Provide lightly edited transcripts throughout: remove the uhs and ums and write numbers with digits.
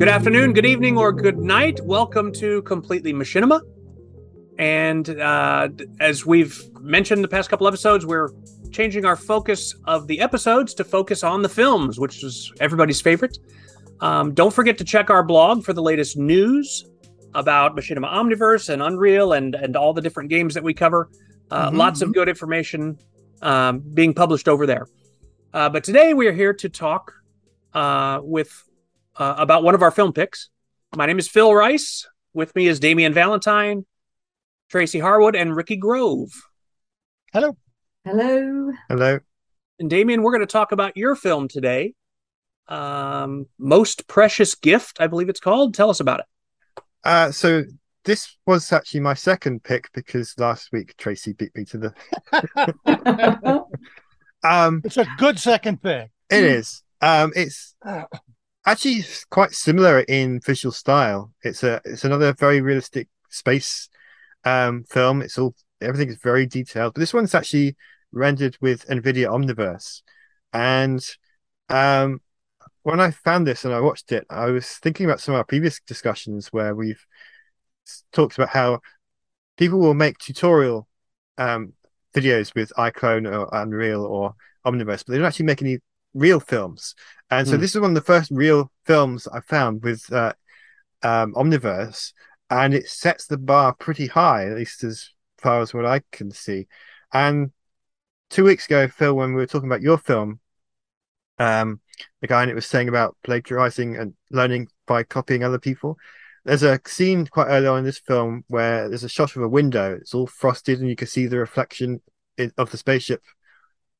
Good afternoon, good evening, or good night. Welcome to Completely Machinima. And as we've mentioned the past couple episodes, we're changing our focus of the episodes to focus on the films, which is everybody's favorite. Don't forget to check our blog for the latest news about Machinima Omniverse and Unreal and all the different games that we cover. Lots of good information being published over there. But today we are here to talk about one of our film picks. My name is Phil Rice. With me is Damien Valentine, Tracy Harwood, and Ricky Grove. Hello. Hello. Hello. And Damien, we're going to talk about your film today. Most Precious Gift, I believe it's called. Tell us about it. So this was actually my second pick because last week Tracy beat me to the... it's a good second pick. It is. It's actually quite similar in visual style. It's another very realistic space film. Everything is very detailed. But this one's actually rendered with nvidia Omniverse. And when I found this and I watched it, I was thinking about some of our previous discussions where we've talked about how people will make tutorial videos with iClone or Unreal or Omniverse, but they don't actually make any real films. And so this is one of the first real films I found with Omniverse, and it sets the bar pretty high, at least as far as what I can see. And 2 weeks ago, Phil, when we were talking about your film, the guy in it was saying about plagiarizing and learning by copying other people. There's a scene quite early on in this film where there's a shot of a window. It's all frosted and you can see the reflection of the spaceship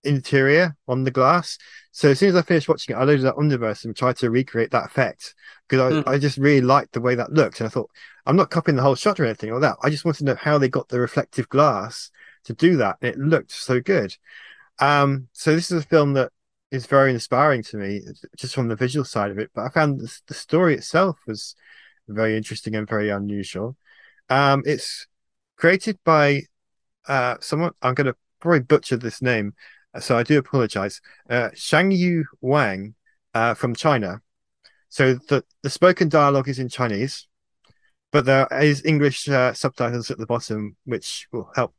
interior on the glass. So as soon as I finished watching it, I loaded up Omniverse and tried to recreate that effect because I just really liked the way that looked. And I thought, I'm not copying the whole shot or anything like that. I just want to know how they got the reflective glass to do that. And it looked so good. So this is a film that is very inspiring to me just from the visual side of it. But I found the story itself was very interesting and very unusual. It's created by someone, I'm going to probably butcher this name, so I do apologize. Shang Yu Wang from China. So the spoken dialogue is in Chinese, but there is English subtitles at the bottom, which will help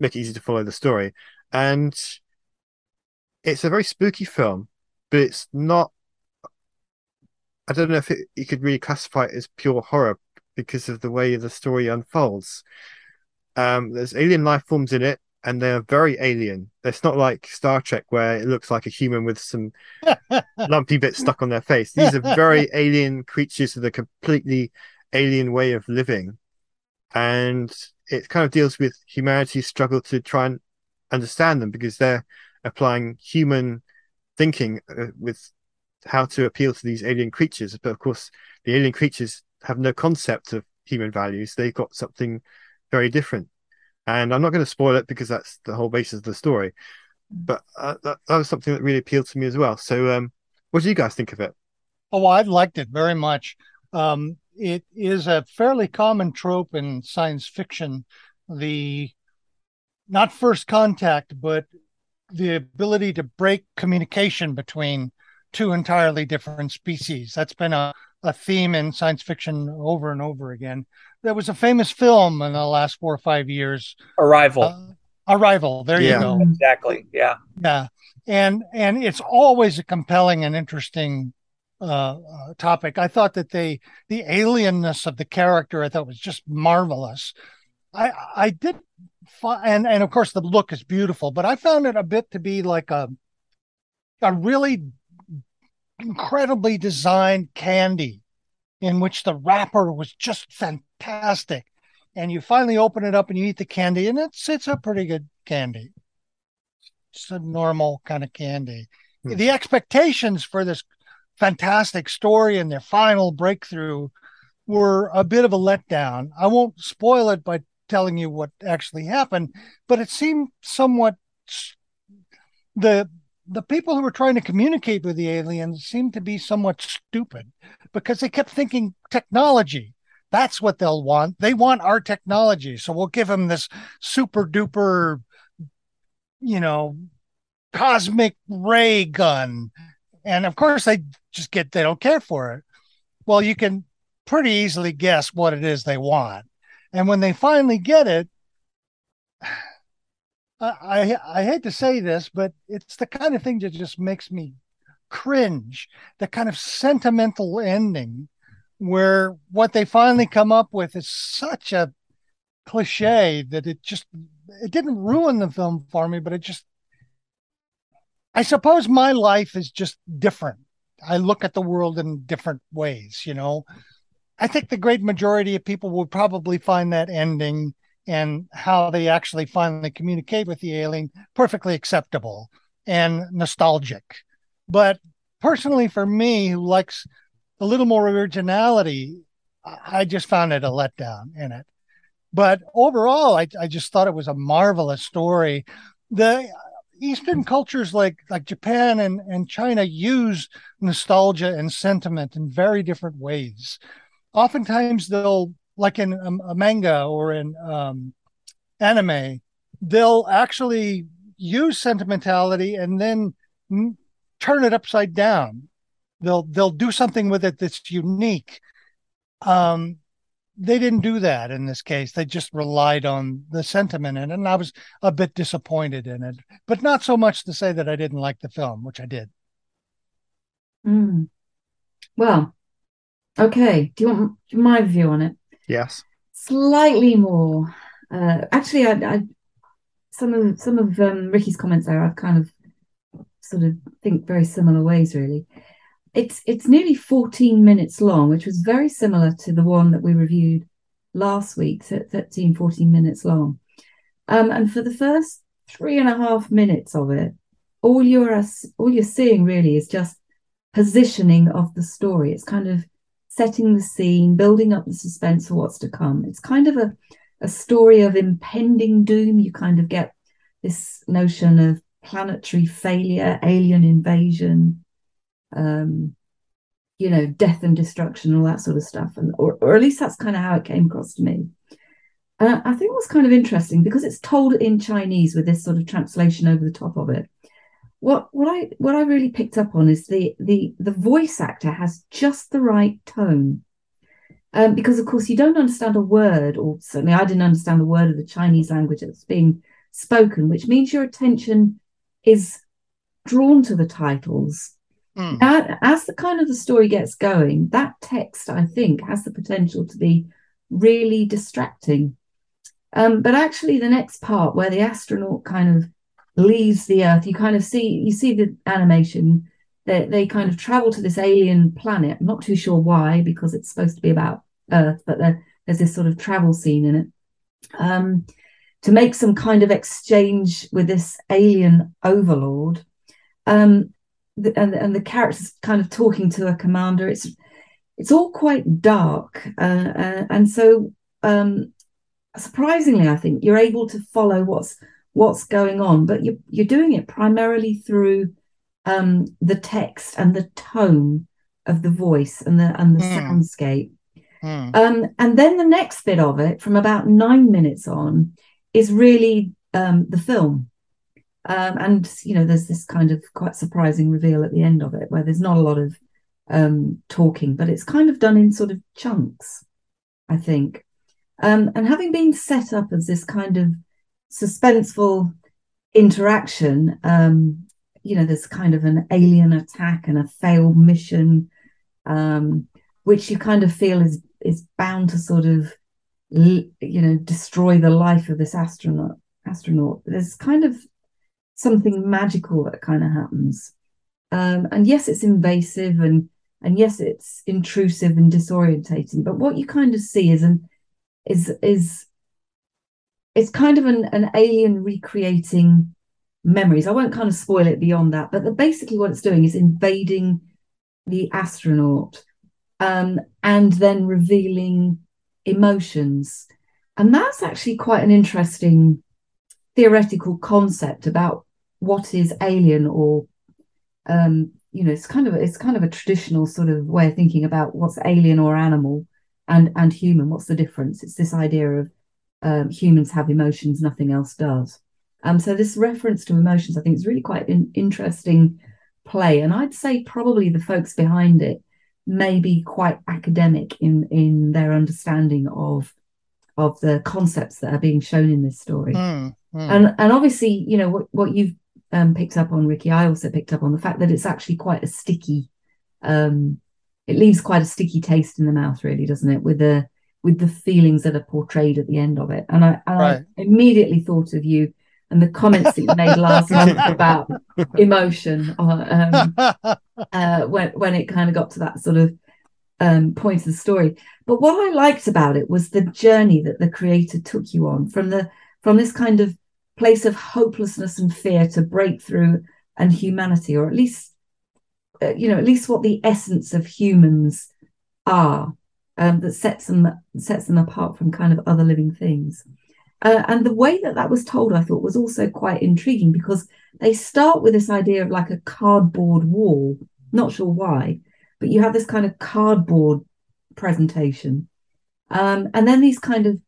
make it easy to follow the story. And it's a very spooky film, but it's not, I don't know if you could really classify it as pure horror because of the way the story unfolds. There's alien life forms in it, and they're very alien. It's not like Star Trek where it looks like a human with some lumpy bits stuck on their face. These are very alien creatures with a completely alien way of living. And it kind of deals with humanity's struggle to try and understand them because they're applying human thinking with how to appeal to these alien creatures. But of course, the alien creatures have no concept of human values. They've got something very different. And I'm not going to spoil it because that's the whole basis of the story. But that was something that really appealed to me as well. So what do you guys think of it? Oh, I liked it very much. It is a fairly common trope in science fiction. The, not first contact, but the ability to break communication between two entirely different species. That's been a theme in science fiction over and over again. There was a famous film in the last 4 or 5 years. Arrival. There you go. Exactly. Yeah. Yeah. And it's always a compelling and interesting topic. I thought that the alienness of the character, I thought was just marvelous. I did. And of course the look is beautiful, but I found it a bit to be like a really incredibly designed candy in which the wrapper was just fantastic. And you finally open it up and you eat the candy, and it's a pretty good candy. It's a normal kind of candy. The expectations for this fantastic story and their final breakthrough were a bit of a letdown. I won't spoil it by telling you what actually happened, but it seemed somewhat the people who were trying to communicate with the aliens seemed to be somewhat stupid because they kept thinking technology. That's what they'll want. They want our technology. So we'll give them this super duper, cosmic ray gun. And of course they don't care for it. well, you can pretty easily guess what it is they want. And when they finally get it, I hate to say this, but it's the kind of thing that just makes me cringe, the kind of sentimental ending where what they finally come up with is such a cliche that it didn't ruin the film for me, but it just, I suppose my life is just different. I look at the world in different ways, you know. I think the great majority of people would probably find that ending and how they actually finally communicate with the alien perfectly acceptable and nostalgic. But personally, for me, who likes a little more originality, I just found it a letdown in it. But overall, I just thought it was a marvelous story. The Eastern cultures like Japan and China use nostalgia and sentiment in very different ways. Oftentimes, they'll, like in a manga or in anime, they'll actually use sentimentality and then turn it upside down. They'll do something with it that's unique. They didn't do that in this case. They just relied on the sentiment in it, and I was a bit disappointed in it, but not so much to say that I didn't like the film, which I did. Well, okay. Do you want my view on it? Yes. Slightly more. Actually, I some of Ricky's comments there, I've kind of sort of think very similar ways, really. It's nearly 14 minutes long, which was very similar to the one that we reviewed last week, so 13, 14 minutes long. And for the first 3.5 minutes of it, all you're seeing really is just positioning of the story. It's kind of setting the scene, building up the suspense for what's to come. It's kind of a story of impending doom. You kind of get this notion of planetary failure, alien invasion, you know, death and destruction, all that sort of stuff, and or at least that's kind of how it came across to me. I think what's kind of interesting, because it's told in Chinese with this sort of translation over the top of it, what I really picked up on is the voice actor has just the right tone, because of course you don't understand a word, or certainly I didn't understand the word of the Chinese language that's being spoken, which means your attention is drawn to the titles. As the kind of the story gets going, that text, I think, has the potential to be really distracting. But actually, the next part where the astronaut kind of leaves the Earth, you kind of see the animation that they kind of travel to this alien planet. I'm not too sure why, because it's supposed to be about Earth, but there's this sort of travel scene in it, to make some kind of exchange with this alien overlord. And the characters kind of talking to a commander. It's all quite dark, and so surprisingly, I think you're able to follow what's going on, but you're doing it primarily through the text and the tone of the voice and the soundscape. And then the next bit of it, from about 9 minutes on, is really the film. And, you know, there's this kind of quite surprising reveal at the end of it where there's not a lot of talking, but it's kind of done in sort of chunks, I think. And having been set up as this kind of suspenseful interaction, you know, there's kind of an alien attack and a failed mission, which you kind of feel is bound to sort of, you know, destroy the life of this astronaut. There's kind of something magical that kind of happens, and yes, it's invasive and yes, it's intrusive and disorientating, but what you kind of see is it's kind of an alien recreating memories. I won't kind of spoil it beyond that, but basically what it's doing is invading the astronaut, and then revealing emotions. And that's actually quite an interesting theoretical concept about what is alien, or you know, it's kind of a traditional sort of way of thinking about what's alien or animal and human. What's the difference? It's this idea of humans have emotions, nothing else does. So this reference to emotions, I think, is really quite an interesting play. And I'd say probably the folks behind it maybe quite academic in their understanding of the concepts that are being shown in this story. And obviously, you know, what you've picked up on, Ricky, I also picked up on the fact that it's actually quite a sticky, it leaves quite a sticky taste in the mouth, really, doesn't it? With the feelings that are portrayed at the end of it. And I immediately thought of you and the comments that you made last month about emotion when it kind of got to that sort of point of the story. But what I liked about it was the journey that the creator took you on from this kind of place of hopelessness and fear to breakthrough and humanity, or at least what the essence of humans are, that sets them apart from kind of other living things. And the way that was told, I thought, was also quite intriguing, because they start with this idea of like a cardboard wall, not sure why, but you have this kind of cardboard presentation. And then these kind of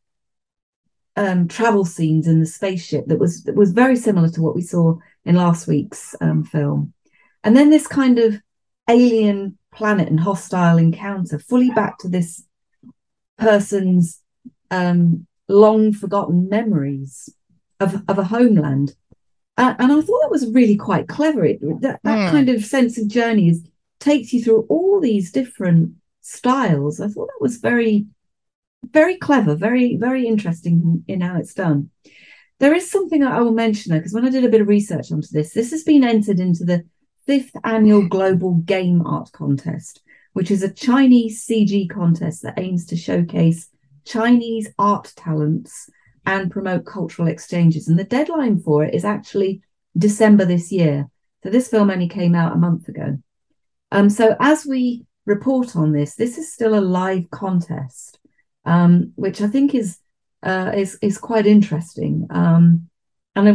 travel scenes in the spaceship that was very similar to what we saw in last week's film. And then this kind of alien planet and hostile encounter, fully back to this person's long forgotten memories of a homeland, and I thought that was really quite clever. That kind of sense of journeys takes you through all these different styles. I thought that was very, very clever, very, very interesting in how it's done. There is something I will mention though, because when I did a bit of research onto this has been entered into the 5th annual Global Game Art Contest, which is a Chinese CG contest that aims to showcase Chinese art talents and promote cultural exchanges. And the deadline for it is actually December this year. So this film only came out a month ago. So as we report on this is still a live contest, which I think is quite interesting. And it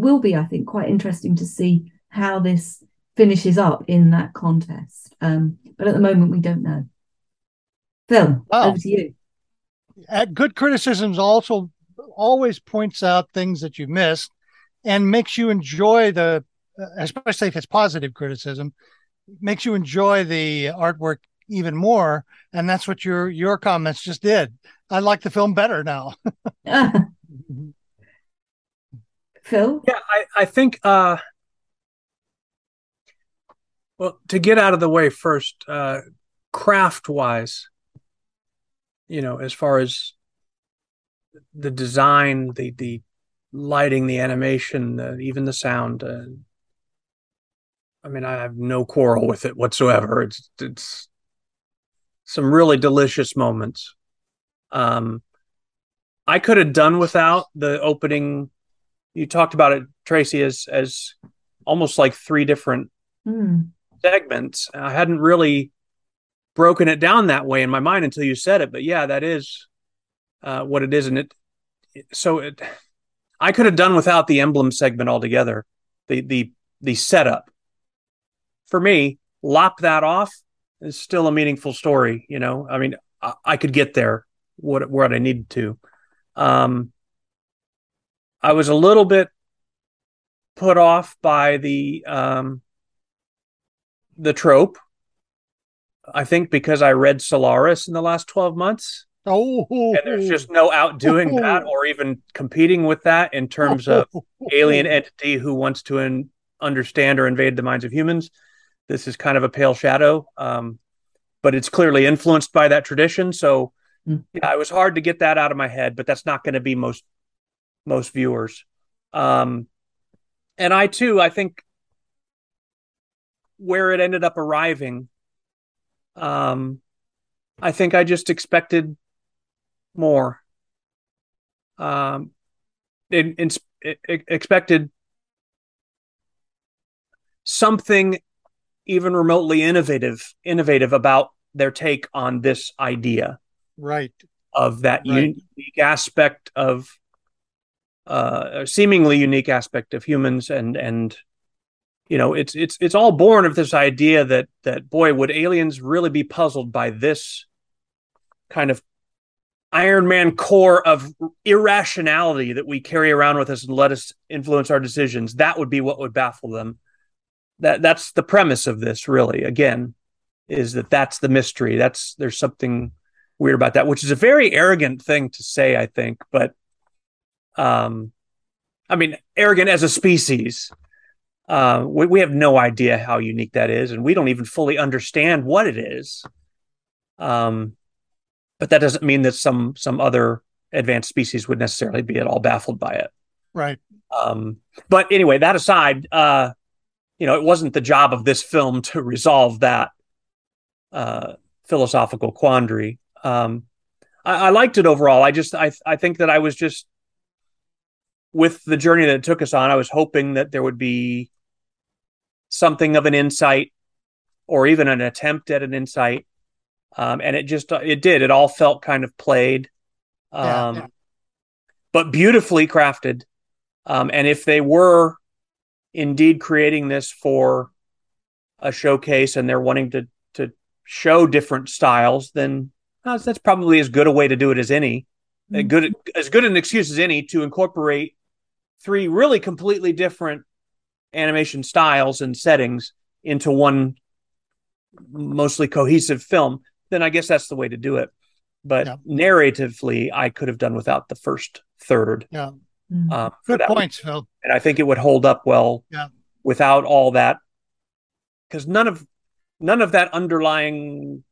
will be, I think, quite interesting to see how this finishes up in that contest. But at the moment, we don't know. Phil, over to you. Good criticisms also always points out things that you missed and makes you enjoy especially if it's positive criticism, makes you enjoy the artwork even more. And that's what your comments just did. I like the film better now. Phil? Yeah, I think, well, to get out of the way first, craft-wise, you know, as far as the design, the lighting, the animation, even the sound. I mean, I have no quarrel with it whatsoever. It's some really delicious moments. I could have done without the opening. You talked about it, Tracy, as almost like 3 different segments. I hadn't really broken it down that way in my mind until you said it, but yeah, that is what it is. And I could have done without the emblem segment altogether, the setup. For me, lop that off is still a meaningful story. You know, I mean, I could get there what I needed to. I was a little bit put off by the trope. I think because I read Solaris in the last 12 months. And there's just no outdoing that or even competing with that in terms of alien entity who wants to understand or invade the minds of humans. This is kind of a pale shadow, but it's clearly influenced by that tradition. So yeah, it was hard to get that out of my head, but that's not going to be most viewers. And I think where it ended up arriving, I think I just expected more. It expected something even remotely innovative about their take on this idea, right? Of that unique aspect of, a seemingly unique aspect of humans, and. You know, it's all born of this idea that boy, would aliens really be puzzled by this kind of Iron Man core of irrationality that we carry around with us and let us influence our decisions? That would be what would baffle them. That's the premise of this, really. Again, is that that's the mystery. There's something weird about that, which is a very arrogant thing to say, I think. But I mean, arrogant as a species, we have no idea how unique that is, and we don't even fully understand what it is. But that doesn't mean that some other advanced species would necessarily be at all baffled by it. Right. But anyway, that aside, it wasn't the job of this film to resolve that philosophical quandary. I liked it overall. I think that I was just, with the journey that it took us on, I was hoping that there would be something of an insight or even an attempt at an insight. And it all felt kind of played, but beautifully crafted. And if they were indeed creating this for a showcase and they're wanting to show different styles, then that's probably as good a way to do it as any, as good an excuse as any to incorporate three really completely different animation styles and settings into one mostly cohesive film. Then I guess that's the way to do it. But narratively, I could have done without the first third. Yeah. Good points, Phil. And I think it would hold up well without all that, because none of that underlying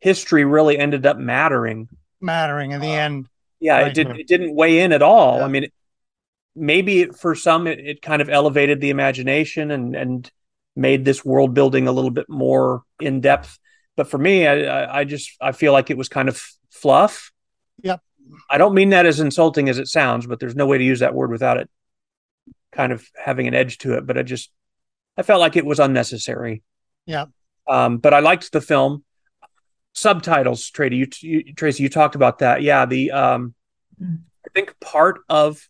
history really ended up mattering in the end. Yeah, right. It didn't weigh in at all. Yeah. I mean, maybe for some, it kind of elevated the imagination and made this world building a little bit more in depth. But for me, I feel like it was kind of fluff. Yep. I don't mean that as insulting as it sounds, but there's no way to use that word without it kind of having an edge to it. But I felt like it was unnecessary. Yeah. But I liked the film. Subtitles, Tracy, you talked about that. Yeah. I think part of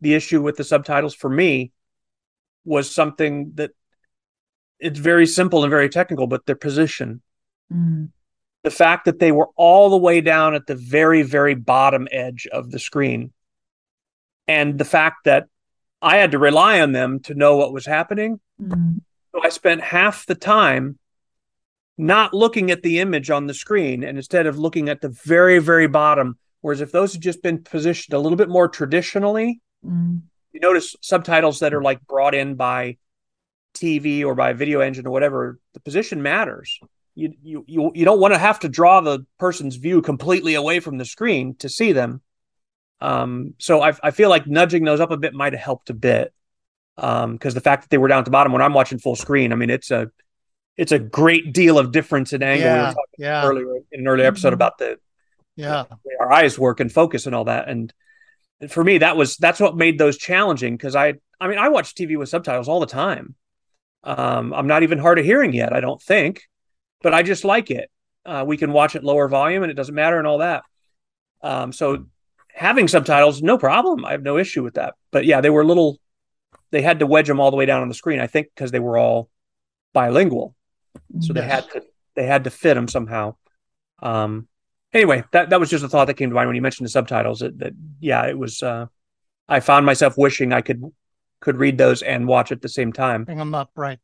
the issue with the subtitles for me was something that it's very simple and very technical, but their position, the fact that they were all the way down at the very, very bottom edge of the screen, and the fact that I had to rely on them to know what was happening. So I spent half the time not looking at the image on the screen, and instead of looking at the very, very bottom. Whereas if those had just been positioned a little bit more traditionally, you notice subtitles that are like brought in by TV or by a video engine or whatever, the position matters. You don't want to have to draw the person's view completely away from the screen to see them. So I feel like nudging those up a bit might have helped a bit, because the fact that they were down at the bottom when I'm watching full screen, I mean, it's a great deal of difference in angle. We were talking earlier in an early episode about the way our eyes work and focus and all that. And for me, that's what made those challenging, because I watch TV with subtitles all the time. I'm not even hard of hearing yet, I don't think. But I just like it. We can watch it lower volume and it doesn't matter and all that. So having subtitles, no problem. I have no issue with that. But yeah, they had to wedge them all the way down on the screen, I think, because they were all bilingual. So they had to fit them somehow. Anyway, that was just a thought that came to mind when you mentioned the subtitles. It was, I found myself wishing I could read those and watch at the same time. Bring them up, right.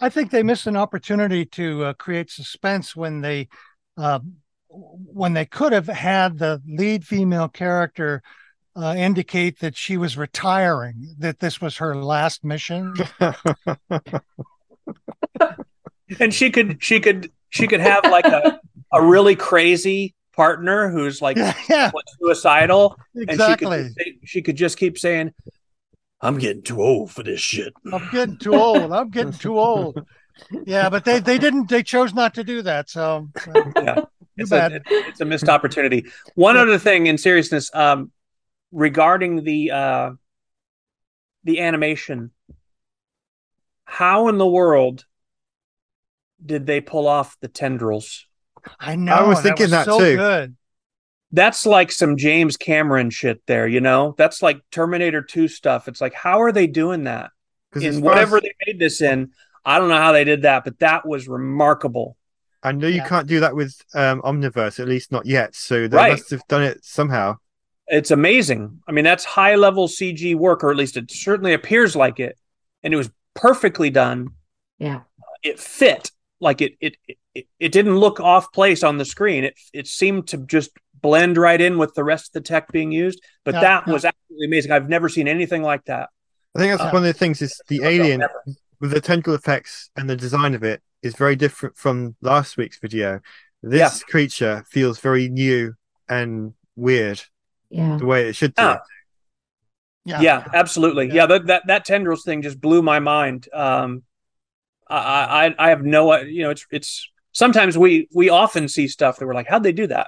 I think they missed an opportunity to create suspense when they could have had the lead female character indicate that she was retiring, that this was her last mission, and she could have like a really crazy partner who's like suicidal, exactly. And she could just keep saying, "I'm getting too old for this shit. I'm getting too old. Yeah, but they didn't. They chose not to do that. So it's a missed opportunity. One other thing, in seriousness, regarding the animation, how in the world did they pull off the tendrils? I know. I was thinking that so too. Good. That's like some James Cameron shit there, you know? That's like Terminator 2 stuff. It's like, how are they doing that? In whatever they made this in, I don't know how they did that, but that was remarkable. I know you can't do that with Omniverse, at least not yet. So they must have done it somehow. It's amazing. I mean, that's high-level CG work, or at least it certainly appears like it. And it was perfectly done. Yeah. it fit. Like it didn't look off place on the screen. It seemed to just blend right in with the rest of the tech being used. But that was absolutely amazing. I've never seen anything like that. I think that's one of the things is the alien with the tentacle effects and the design of it is very different from last week's video. This creature feels very new and weird. Yeah. The way it should do. Yeah, absolutely. Yeah, that tendrils thing just blew my mind. I have no, it's sometimes we often see stuff that we're like, how'd they do that?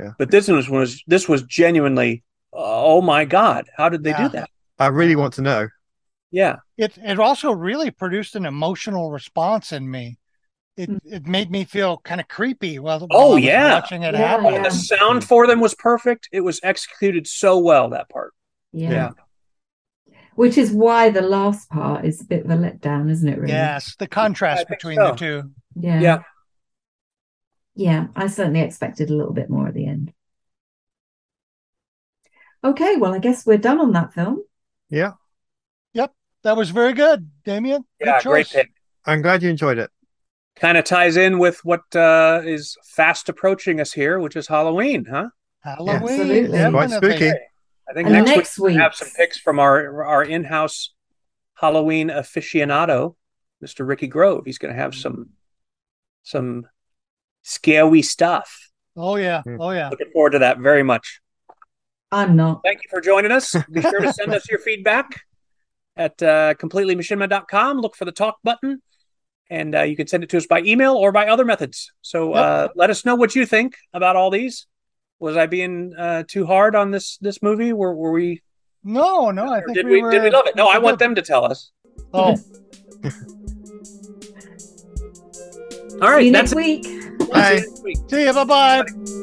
Yeah. But this was genuinely, oh my God, how did they do that? I really want to know. Yeah. It also really produced an emotional response in me. It made me feel kind of creepy while watching it happen. Yeah. The sound for them was perfect. It was executed so well, that part. Yeah. Which is why the last part is a bit of a letdown, isn't it, really? Yes, the contrast between the two. Yeah. Yeah, I certainly expected a little bit more at the end. Okay, well, I guess we're done on that film. Yeah. Yep, that was very good, Damien. Yeah, great pick. I'm glad you enjoyed it. Kind of ties in with what is fast approaching us here, which is Halloween, huh? Halloween. Yeah, absolutely. Yeah, quite spooky. I think next week we'll have some picks from our in-house Halloween aficionado, Mr. Ricky Grove. He's going to have some scary stuff. Oh, yeah. Oh, yeah. Looking forward to that very much. I'm not. Thank you for joining us. Be sure to send us your feedback at completelymachinima.com. Look for the talk button, and you can send it to us by email or by other methods. So let us know what you think about all these. Was I being too hard on this movie? Were we? No. I think did we love it? No, I want them to tell us. Oh. All right. See you next week. Bye. See you. Bye-bye.